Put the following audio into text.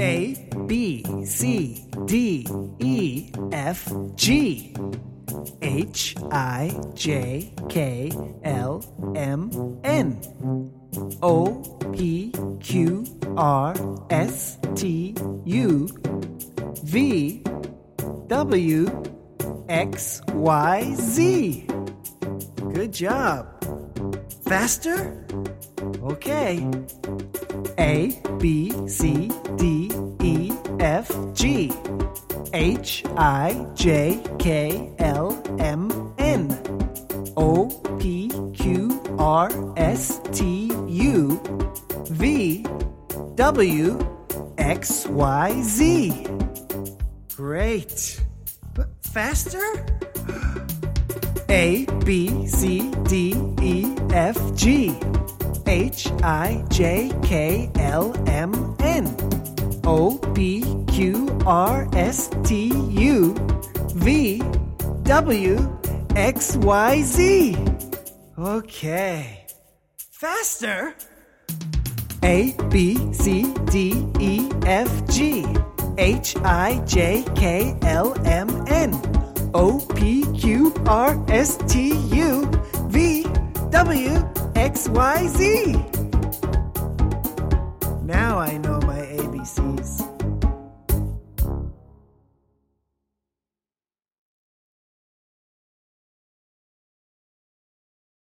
A, B, C, D, E, F, G H, I, J, K, L, M, N O, P, Q, R, S, T, U V, W, X, Y, Z Good job! Faster? Okay. A, B, C, D, E, F, G H, I, J, K, L, M, N O, P, Q, R, S, T, U V, W, X, Y, Z Great! Faster? A, B, C, D, E, F, G H, I, J, K, L, M, N O, P, Q, R, S, T, U V, W, X, Y, Z Okay Faster? A, B, C, D, E, F, G H, I, J, K, L, M, N O, P, Q, R, S, T, U V, W, X, Y, Z Now I know